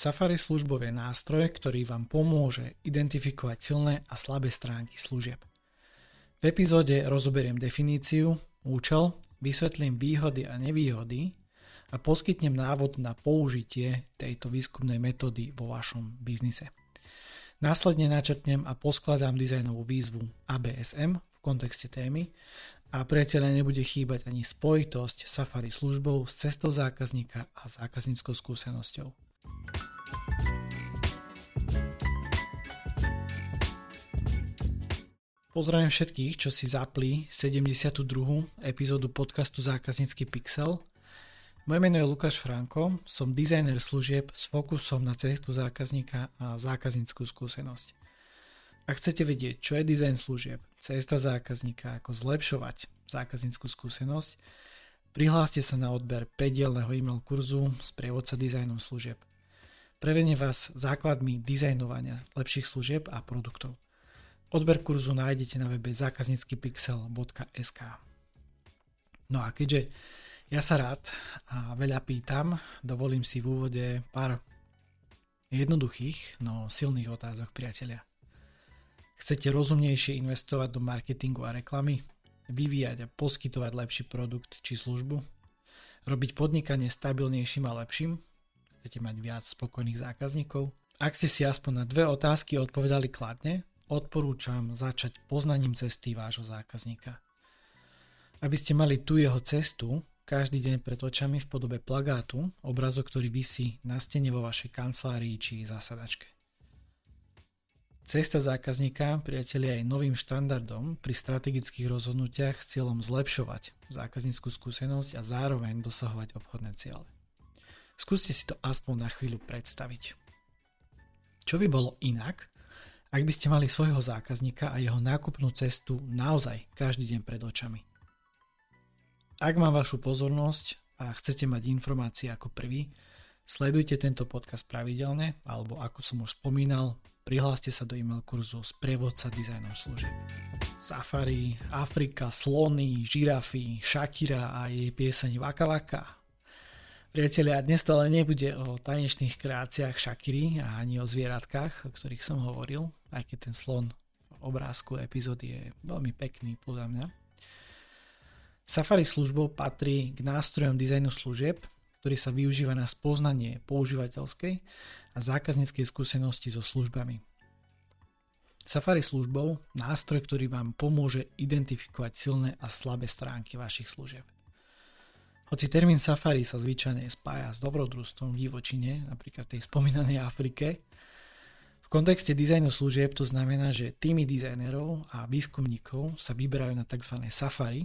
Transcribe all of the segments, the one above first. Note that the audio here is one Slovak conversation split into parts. Safari službou je nástroj, ktorý vám pomôže identifikovať silné a slabé stránky služieb. V epizóde rozoberiem definíciu, účel, vysvetlím výhody a nevýhody a poskytnem návod na použitie tejto výskumnej metódy vo vašom biznise. Následne načrtnem a poskladám dizajnovú výzvu ABSM v kontexte témy a priateľa nebude chýbať ani spojitosť Safari službou s cestou zákazníka a zákazníckou skúsenosťou. Pozdravím všetkých, čo si zapli 72. epizódu podcastu Zákaznícky Pixel. Moje meno je Lukáš Franko, som dizajner služieb s fokusom na cestu zákazníka a zákazníckú skúsenosť. Ak chcete vedieť, čo je dizajn služieb, cesta zákazníka, ako zlepšovať zákazníckú skúsenosť, prihláste sa na odber 5-dielneho e-mail kurzu Sprievodca dizajnom služieb. Prevenie vás základmi dizajnovania lepších služieb a produktov. Odber kurzu nájdete na webe zákazníckypixel.sk. No a keďže ja sa rád a veľa pýtam, dovolím si v úvode pár jednoduchých, no silných otázok, priatelia. Chcete rozumnejšie investovať do marketingu a reklamy? Vyvíjať a poskytovať lepší produkt či službu? Robiť podnikanie stabilnejším a lepším? Chcete mať viac spokojných zákazníkov? Ak ste si aspoň na dve otázky odpovedali kladne, odporúčam začať poznaním cesty vášho zákazníka. Aby ste mali tu jeho cestu každý deň pred očami v podobe plagátu, obrazu, ktorý visí na stene vo vašej kancelárii či zasadačke. Cesta zákazníka, priatelia, je novým štandardom pri strategických rozhodnutiach s cieľom zlepšovať zákazníckú skúsenosť a zároveň dosahovať obchodné ciele. Skúste si to aspoň na chvíľu predstaviť. Čo by bolo inak, ak by ste mali svojho zákazníka a jeho nákupnú cestu naozaj každý deň pred očami? Ak má vašu pozornosť a chcete mať informácie ako prvý, sledujte tento podcast pravidelne, alebo ako som už spomínal, prihláste sa do e-mail kurzu Sprievodca dizajnom služieb. Safari, Afrika, slony, žirafy, Shakira a jej pieseň Waka Waka. Priatelia, dnes to ale nebude o tanečných kreáciách Shakiry a ani o zvieratkách, o ktorých som hovoril, aj keď ten slon v obrázku epizódy je veľmi pekný podľa mňa. Safari službou patrí k nástrojom dizajnu služieb, ktorý sa využíva na spoznanie používateľskej a zákazníckej skúsenosti so službami. Safari službou nástroj, ktorý vám pomôže identifikovať silné a slabé stránky vašich služieb. Hoci termín Safari sa zvyčajne spája s dobrodružstvom v divočine, napríklad v tej spomínanej Afrike, v kontexte dizajnu služieb to znamená, že týmy dizajnerov a výskumníkov sa vyberajú na tzv. Safari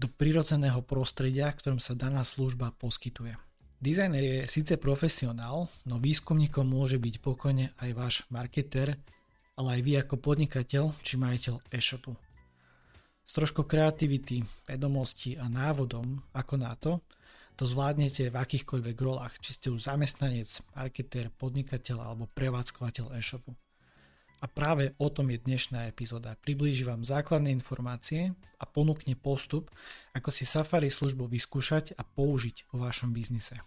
do prirodzeného prostredia, v ktorom sa daná služba poskytuje. Dizajner je síce profesionál, no výskumníkom môže byť pokojne aj váš marketér, ale aj vy ako podnikateľ či majiteľ e-shopu. S troškou kreativity, vedomostí a návodom ako na to zvládnete v akýchkoľvek rolách, či ste už zamestnanec, marketér, podnikateľ alebo prevádzkovateľ e-shopu. A práve o tom je dnešná epizóda. Priblíži vám základné informácie a ponúkne postup, ako si Safari službu vyskúšať a použiť vo vašom biznise.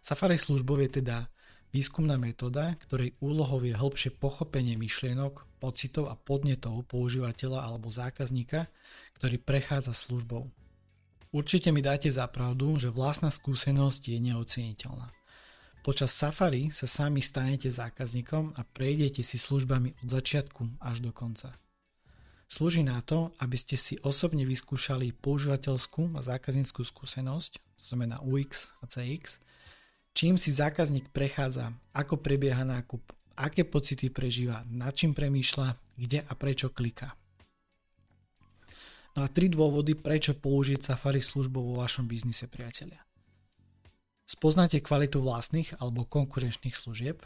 Safari službou je teda výskumná metóda, ktorej úlohou je hĺbšie pochopenie myšlienok, pocitov a podnetov používateľa alebo zákazníka, ktorý prechádza službou. Určite mi dáte za pravdu, že vlastná skúsenosť je neoceniteľná. Počas Safari sa sami stanete zákazníkom a prejdete si službami od začiatku až do konca. Slúži na to, aby ste si osobne vyskúšali používateľskú a zákazníckú skúsenosť, to znamená UX a CX, čím si zákazník prechádza, ako prebieha nákup, aké pocity prežíva, nad čím premýšľa, kde a prečo kliká. No a 3 dôvody, prečo použiť Safari službu vo vašom biznise, priatelia. Spoznáte kvalitu vlastných alebo konkurenčných služieb,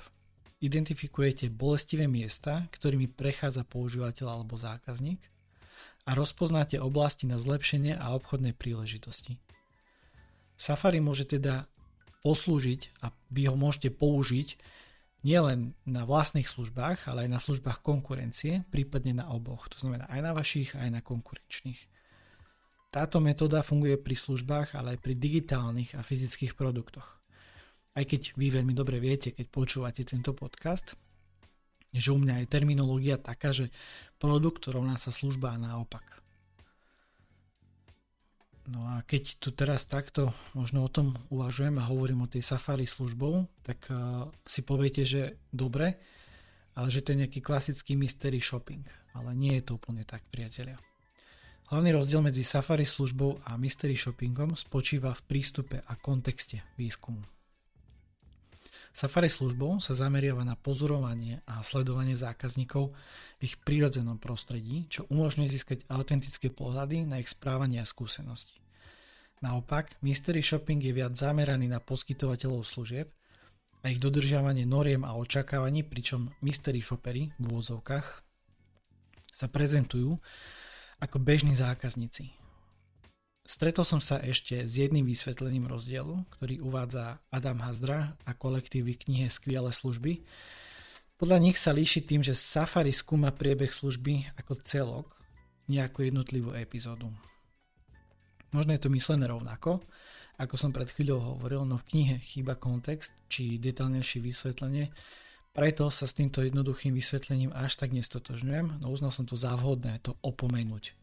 identifikujete bolestivé miesta, ktorými prechádza používateľ alebo zákazník a rozpoznáte oblasti na zlepšenie a obchodné príležitosti. Safari môže teda poslúžiť a vy ho môžete použiť nielen na vlastných službách, ale aj na službách konkurencie, prípadne na oboch, to znamená aj na vašich, aj na konkurenčných. Táto metóda funguje pri službách, ale aj pri digitálnych a fyzických produktoch. aj keď vy veľmi dobre viete, keď počúvate tento podcast, že u mňa je terminológia taká, že produkt rovná sa služba a naopak. No a keď tu teraz takto možno o tom uvažujem a hovorím o tej Safari službou, tak si poviete, že dobre, ale že to je nejaký klasický mystery shopping. Ale nie je to úplne tak, priatelia. Hlavný rozdiel medzi Safari službou a mystery shoppingom spočíva v prístupe a kontexte výskumu. Safari službou sa zameriava na pozorovanie a sledovanie zákazníkov v ich prírodzenom prostredí, čo umožňuje získať autentické pohľady na ich správanie a skúsenosti. Naopak, mystery shopping je viac zameraný na poskytovateľov služieb a ich dodržiavanie noriem a očakávaní, pričom mystery shoppery v úvodzovkách sa prezentujú ako bežní zákazníci. Stretol som sa ešte s jedným vysvetlením rozdielu, ktorý uvádza Adam Hazdra a kolektív v knihe Skviele služby. Podľa nich sa líši tým, že Safari skúma priebeh služby ako celok, nie ako jednotlivú epizódu. Možno je to myslené rovnako, ako som pred chvíľou hovoril, no v knihe chýba kontext či detailnejšie vysvetlenie, preto sa s týmto jednoduchým vysvetlením až tak nestotožňujem, no uznal som to za vhodné to opomenúť.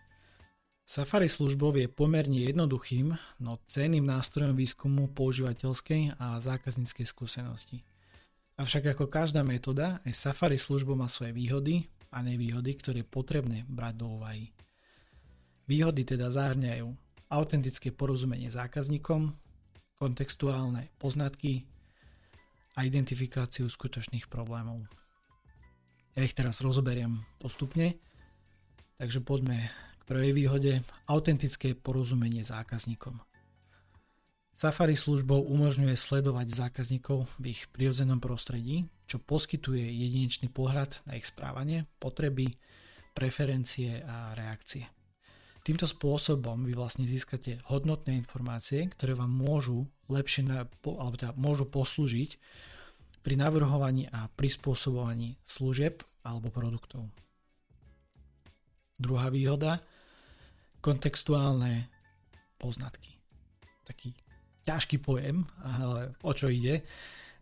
Safari službou je pomerne jednoduchým, no cenným nástrojom výskumu používateľskej a zákazníckej skúsenosti. Avšak ako každá metóda, aj Safari služba má svoje výhody a nevýhody, ktoré je potrebné brať do úvahy. Výhody teda zahrňajú autentické porozumenie zákazníkom, kontextuálne poznatky a identifikáciu skutočných problémov. Ja ich teraz rozoberiem postupne, takže poďme prvej výhode autentické porozumenie zákazníkom. Safari službou umožňuje sledovať zákazníkov v ich prirodzenom prostredí, čo poskytuje jedinečný pohľad na ich správanie, potreby, preferencie a reakcie. Týmto spôsobom vy vlastne získate hodnotné informácie, ktoré vám môžu lepšie môžu poslúžiť pri navrhovaní a prispôsobovaní služieb alebo produktov. Druhá výhoda kontextuálne poznatky. Taký ťažký pojem, ale o čo ide.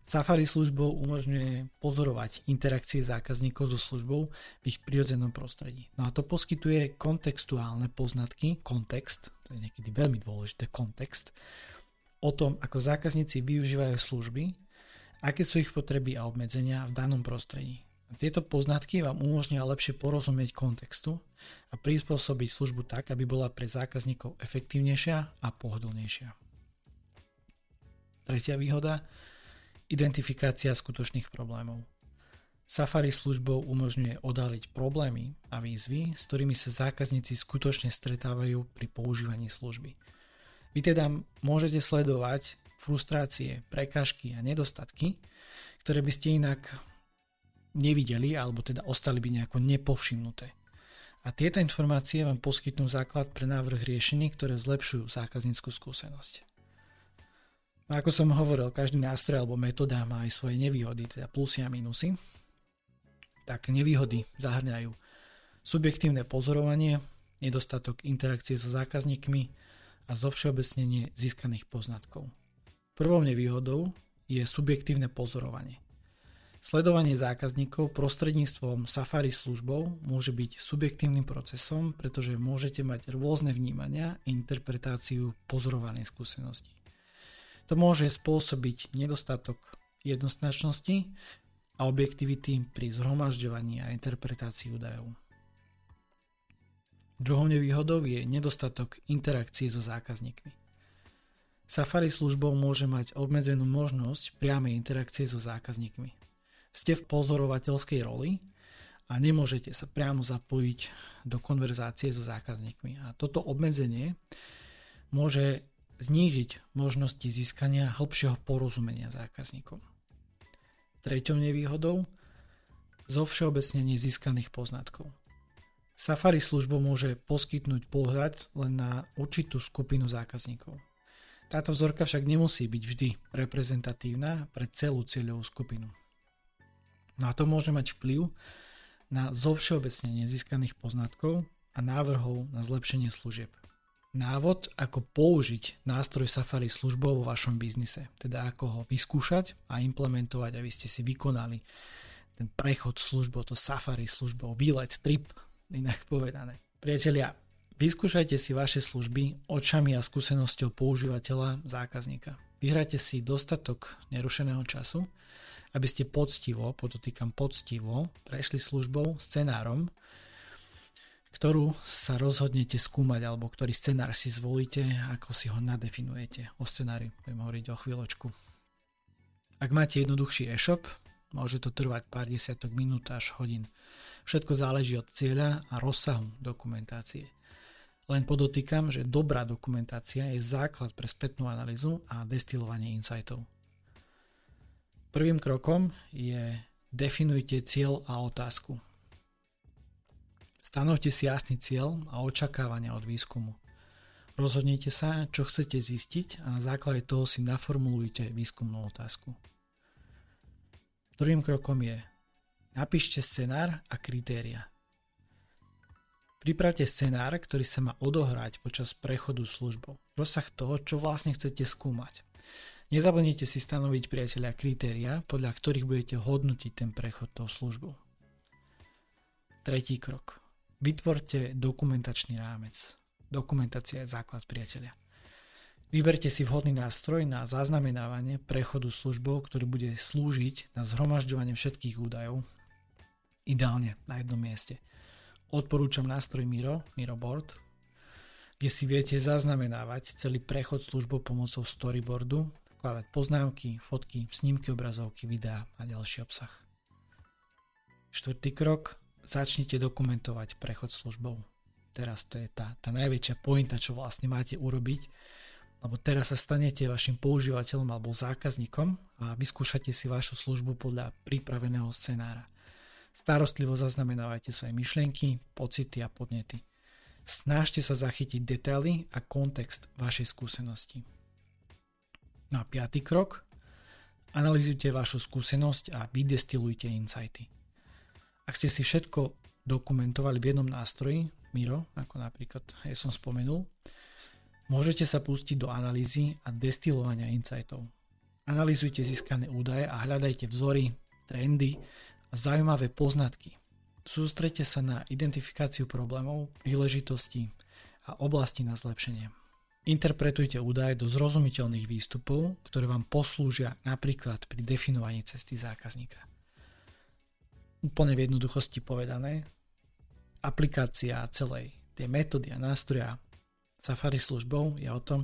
Safari službou umožňuje pozorovať interakcie zákazníkov so službou v ich prirodzenom prostredí. No a to poskytuje kontextuálne poznatky, kontext, to je niekedy veľmi dôležité, kontext, o tom, ako zákazníci využívajú služby, aké sú ich potreby a obmedzenia v danom prostredí. Tieto poznatky vám umožnia lepšie porozumieť kontextu a prispôsobiť službu tak, aby bola pre zákazníkov efektívnejšia a pohodlnejšia. Tretia výhoda – identifikácia skutočných problémov. Safari službou umožňuje odhaliť problémy a výzvy, s ktorými sa zákazníci skutočne stretávajú pri používaní služby. Vy teda môžete sledovať frustrácie, prekážky a nedostatky, ktoré by ste inak nevideli, alebo teda ostali by nejako nepovšimnuté. A tieto informácie vám poskytnú základ pre návrh riešení, ktoré zlepšujú zákazníckú skúsenosť. A ako som hovoril, každý nástroj alebo metóda má aj svoje nevýhody, teda plusy a minusy. Tak nevýhody zahrňajú subjektívne pozorovanie, nedostatok interakcie so zákazníkmi a zovšeobecnenie získaných poznatkov. Prvou nevýhodou je subjektívne pozorovanie. Sledovanie zákazníkov prostredníctvom Safari službou môže byť subjektívnym procesom, pretože môžete mať rôzne vnímania a interpretáciu pozorovanej skúsenosti. To môže spôsobiť nedostatok jednoznačnosti a objektivity pri zhromažďovaní a interpretácii údajov. Druhou nevýhodou je nedostatok interakcií so zákazníkmi. Safari službou môže mať obmedzenú možnosť priamej interakcie so zákazníkmi. Ste v pozorovateľskej roli a nemôžete sa priamo zapojiť do konverzácie so zákazníkmi. A toto obmedzenie môže znížiť možnosti získania hlbšieho porozumenia zákazníkom. Treťou nevýhodou zovšeobecnenie získaných poznatkov. Safari služba môže poskytnúť pohľad len na určitú skupinu zákazníkov. Táto vzorka však nemusí byť vždy reprezentatívna pre celú cieľovú skupinu. No a to môže mať vplyv na zovšeobecnenie získaných poznatkov a návrhov na zlepšenie služieb. Návod, ako použiť nástroj Safari službou vo vašom biznise, teda ako ho vyskúšať a implementovať, aby ste si vykonali ten prechod službou, to Safari službou, výlet, trip, inak povedané. Priatelia, vyskúšajte si vaše služby očami a skúsenosťou používateľa, zákazníka. Vyhrajte si dostatok nerušeného času, aby ste poctivo, podotýkam poctivo, prešli službou, scenárom, ktorú sa rozhodnete skúmať alebo ktorý scenár si zvolíte, ako si ho nadefinujete. O scenári budem hovoriť o chvíľočku. Ak máte jednoduchší e-shop, môže to trvať pár desiatok minút až hodín. Všetko záleží od cieľa a rozsahu dokumentácie. Len podotýkam, že dobrá dokumentácia je základ pre spätnú analýzu a destilovanie insightov. Prvým krokom je definujte cieľ a otázku. Stanovte si jasný cieľ a očakávania od výskumu. Rozhodnite sa, čo chcete zistiť a na základe toho si naformulujte výskumnú otázku. Druhým krokom je napíšte scenár a kritéria. Pripravte scenár, ktorý sa má odohrať počas prechodu službou. Rozsah toho, čo vlastne chcete skúmať. Nezabudnite si stanoviť, priatelia, kritéria, podľa ktorých budete hodnotiť ten prechod tou službou. Tretí krok. Vytvorte dokumentačný rámec. Dokumentácia je základ, priatelia. Vyberte si vhodný nástroj na zaznamenávanie prechodu službou, ktorý bude slúžiť na zhromažďovanie všetkých údajov, ideálne na jednom mieste. Odporúčam nástroj Miroboard, kde si viete zaznamenávať celý prechod službou pomocou storyboardu, vkladať poznámky, fotky, snímky, obrazovky, videá a ďalší obsah. Štvrtý krok. Začnite dokumentovať prechod službou. Teraz to je tá najväčšia pointa, čo vlastne máte urobiť, lebo teraz sa stanete vašim používateľom alebo zákazníkom a vyskúšate si vašu službu podľa pripraveného scenára. Starostlivo zaznamenávajte svoje myšlienky, pocity a podnety. Snažte sa zachytiť detaily a kontext vašej skúsenosti. No a piaty krok. Analyzujte vašu skúsenosť a vydestilujte insighty. Ak ste si všetko dokumentovali v jednom nástroji, Miro, ako napríklad ja som spomenul, môžete sa pustiť do analýzy a destilovania insightov. Analyzujte získané údaje a hľadajte vzory, trendy a zaujímavé poznatky. Sústreďte sa na identifikáciu problémov, príležitostí a oblasti na zlepšenie. Interpretujte údaje do zrozumiteľných výstupov, ktoré vám poslúžia napríklad pri definovaní cesty zákazníka. Úplne v jednoduchosti povedané, aplikácia celej tej metódy a nástroja Safari službou je o tom,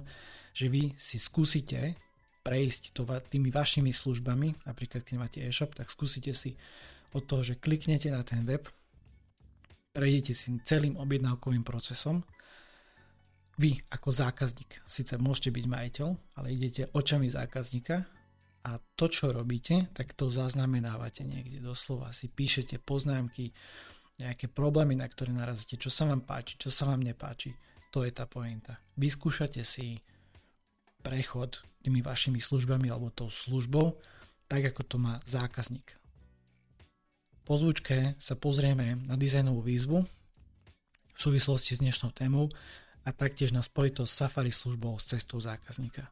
že vy si skúsite prejsť tými vašimi službami, napríklad keď máte e-shop, tak skúsite si od toho, že kliknete na ten web, prejdete si celým objednávkovým procesom. Vy ako zákazník, síce môžete byť majiteľ, ale idete očami zákazníka. A to, čo robíte, tak to zaznamenávate niekde doslova. Si píšete poznámky, nejaké problémy, na ktoré narazíte, čo sa vám páči, čo sa vám nepáči. To je tá pointa. Vyskúšate si prechod tými vašimi službami alebo tou službou, tak ako to má zákazník. Po zvučke sa pozrieme na dizajnovú výzvu v súvislosti s dnešnou témou a taktiež na spojitosť Safari službou s cestou zákazníka.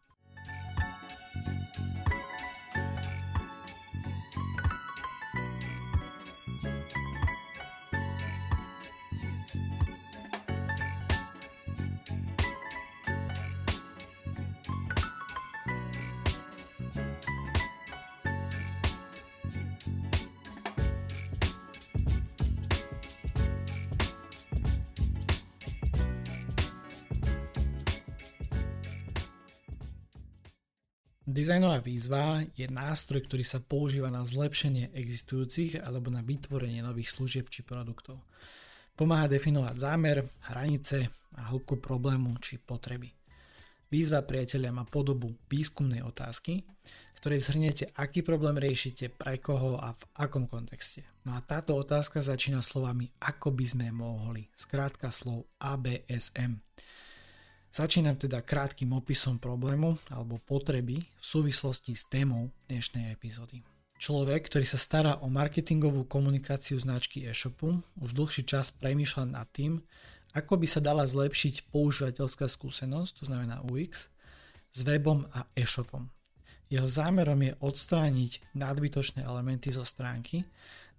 Dizajnová výzva je nástroj, ktorý sa používa na zlepšenie existujúcich alebo na vytvorenie nových služieb či produktov. Pomáha definovať zámer, hranice a hĺbku problému či potreby. Výzva, priatelia, má podobu výskumnej otázky, ktorej zhrniete, aký problém riešite, pre koho a v akom kontexte. No a táto otázka začína slovami ako by sme mohli, skrátka slov ABSM. Začínam teda krátkym opisom problému alebo potreby v súvislosti s témou dnešnej epizódy. Človek, ktorý sa stará o marketingovú komunikáciu značky e-shopu, už dlhší čas premýšľa nad tým, Ako by sa dala zlepšiť používateľská skúsenosť, to znamená UX, s webom a e-shopom. Jeho zámerom je odstrániť nadbytočné elementy zo stránky,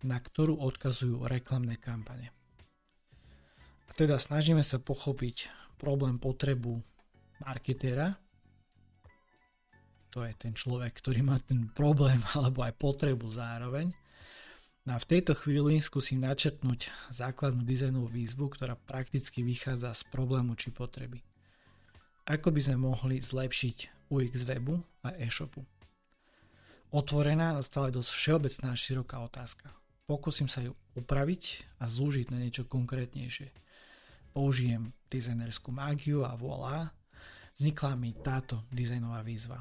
na ktorú odkazujú reklamné kampane. A teda snažíme sa pochopiť problém potrebu marketéra, to je ten človek, ktorý má ten problém alebo aj potrebu zároveň. No a v tejto chvíli skúsim načrtnúť základnú dizajnovú výzvu, ktorá prakticky vychádza z problému či potreby. Ako by sme mohli zlepšiť UX webu a e-shopu? Otvorená, no stále dosť všeobecná široká otázka. Pokúsim sa ju upraviť a zúžiť na niečo konkrétnejšie. Použijem dizajnerskú mágiu a voilà, vznikla mi táto dizajnová výzva.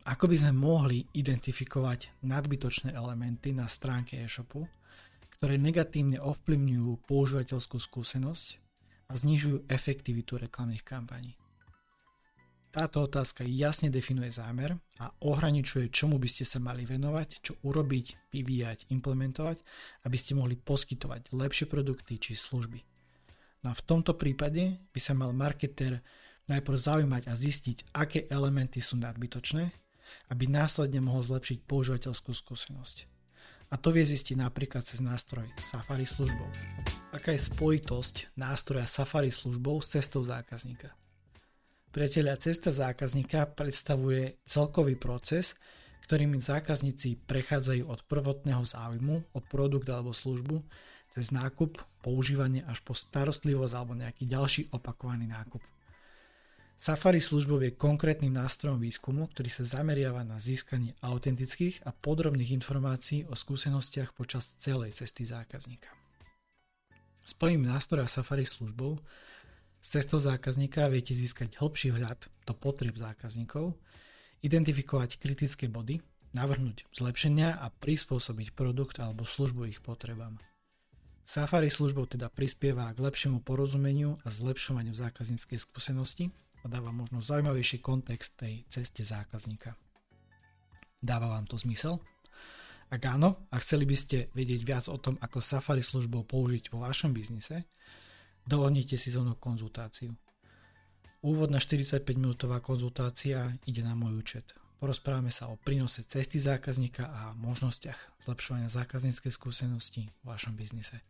Ako by sme mohli identifikovať nadbytočné elementy na stránke e-shopu, ktoré negatívne ovplyvňujú používateľskú skúsenosť a znižujú efektivitu reklamných kampaní? Táto otázka jasne definuje zámer a ohraničuje, čomu by ste sa mali venovať, čo urobiť, vyvíjať, implementovať, aby ste mohli poskytovať lepšie produkty či služby. No a v tomto prípade by sa mal marketér najprv zaujímať a zistiť, aké elementy sú nadbytočné, aby následne mohol zlepšiť používateľskú skúsenosť. A to vie zistiť napríklad cez nástroj Safari službou. Aká je spojitosť nástroja Safari službou s cestou zákazníka? Priatelia, cesta zákazníka predstavuje celkový proces, ktorým zákazníci prechádzajú od prvotného záujmu o produkt alebo službu cez nákup, používanie až po starostlivosť alebo nejaký ďalší opakovaný nákup. Safari službou je konkrétnym nástrojom výskumu, ktorý sa zameriava na získanie autentických a podrobných informácií o skúsenostiach počas celej cesty zákazníka. Spojím nástroja Safari službou s cestou zákazníka viete získať hĺbší hľad do potrieb zákazníkov, identifikovať kritické body, navrhnúť zlepšenia a prispôsobiť produkt alebo službu ich potrebám. Safari službou teda prispieva k lepšiemu porozumeniu a zlepšovaniu zákazníckej skúsenosti a dáva možno zaujímavejší kontext tej ceste zákazníka. Dáva vám to zmysel? Ak áno, a chceli by ste vedieť viac o tom, ako Safari službou použiť vo vašom biznise, dohodnite si so mnou konzultáciu. Úvodná 45-minútová konzultácia ide na môj účet. Porozprávame sa o prínose cesty zákazníka a možnostiach zlepšovania zákazníckej skúsenosti v vašom biznise.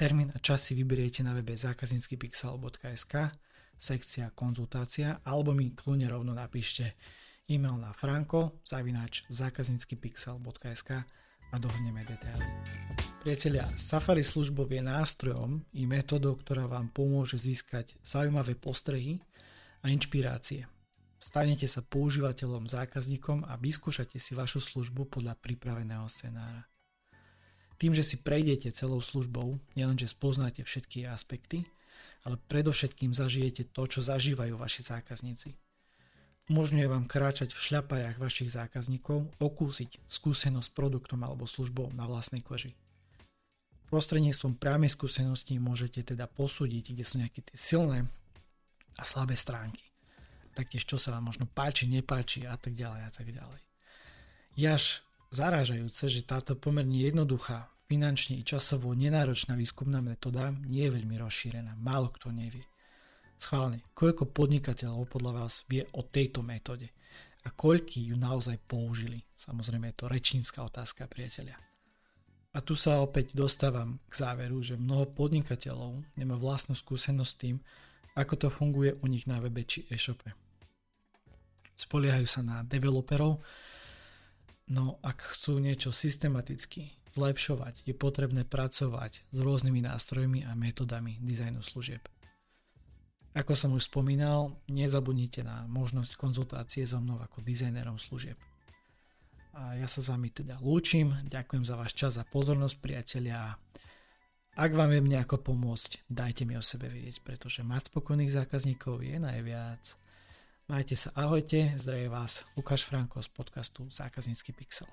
Termín a čas si vyberiete na webe zakaznickypixel.sk, sekcia konzultácia, alebo mi kľudne rovno napíšte e-mail na franko@zakaznickypixel.sk a dohodneme detaily. Priatelia, Safari službou je nástrojom i metodou, ktorá vám pomôže získať zaujímavé postrehy a inšpirácie. Stanete sa používateľom, zákazníkom a vyskúšate si vašu službu podľa pripraveného scenára. Tým, že si prejdete celou službou, nielenže spoznáte všetky aspekty, ale predovšetkým zažijete to, čo zažívajú vaši zákazníci. Umožňuje vám kráčať v šľapajách vašich zákazníkov, okúsiť skúsenosť s produktom alebo službou na vlastnej koži. Prostredníctvom priamej skúsenosti môžete teda posúdiť, kde sú nejaké tie silné a slabé stránky. Taktiež čo sa vám možno páči, nepáči a tak ďalej a tak ďalej. Je až zarážajúce, že táto pomerne jednoduchá, finančne i časovo nenáročná výskumná metóda nie je veľmi rozšírená, málo kto nevie. Schválne, koľko podnikateľov podľa vás vie o tejto metóde a koľkí ju naozaj použili? Samozrejme je to rečnícka otázka, priatelia. A tu sa opäť dostávam k záveru, že mnoho podnikateľov nemá vlastnú skúsenosť s tým, ako to funguje u nich na webe či e-shope. Spoliehajú sa na developerov, no ak chcú niečo systematicky zlepšovať, je potrebné pracovať s rôznymi nástrojmi a metodami dizajnu služieb. Ako som už spomínal, nezabudnite na možnosť konzultácie so mnou ako dizajnerom služieb. A ja sa s vami teda lúčim, ďakujem za váš čas a pozornosť, priatelia. Ak vám viem nejako pomôcť, dajte mi o sebe vedieť, pretože mať spokojných zákazníkov je najviac. Majte sa, ahojte, zdraví vás Lukáš Franko z podcastu Zákaznícky Pixel.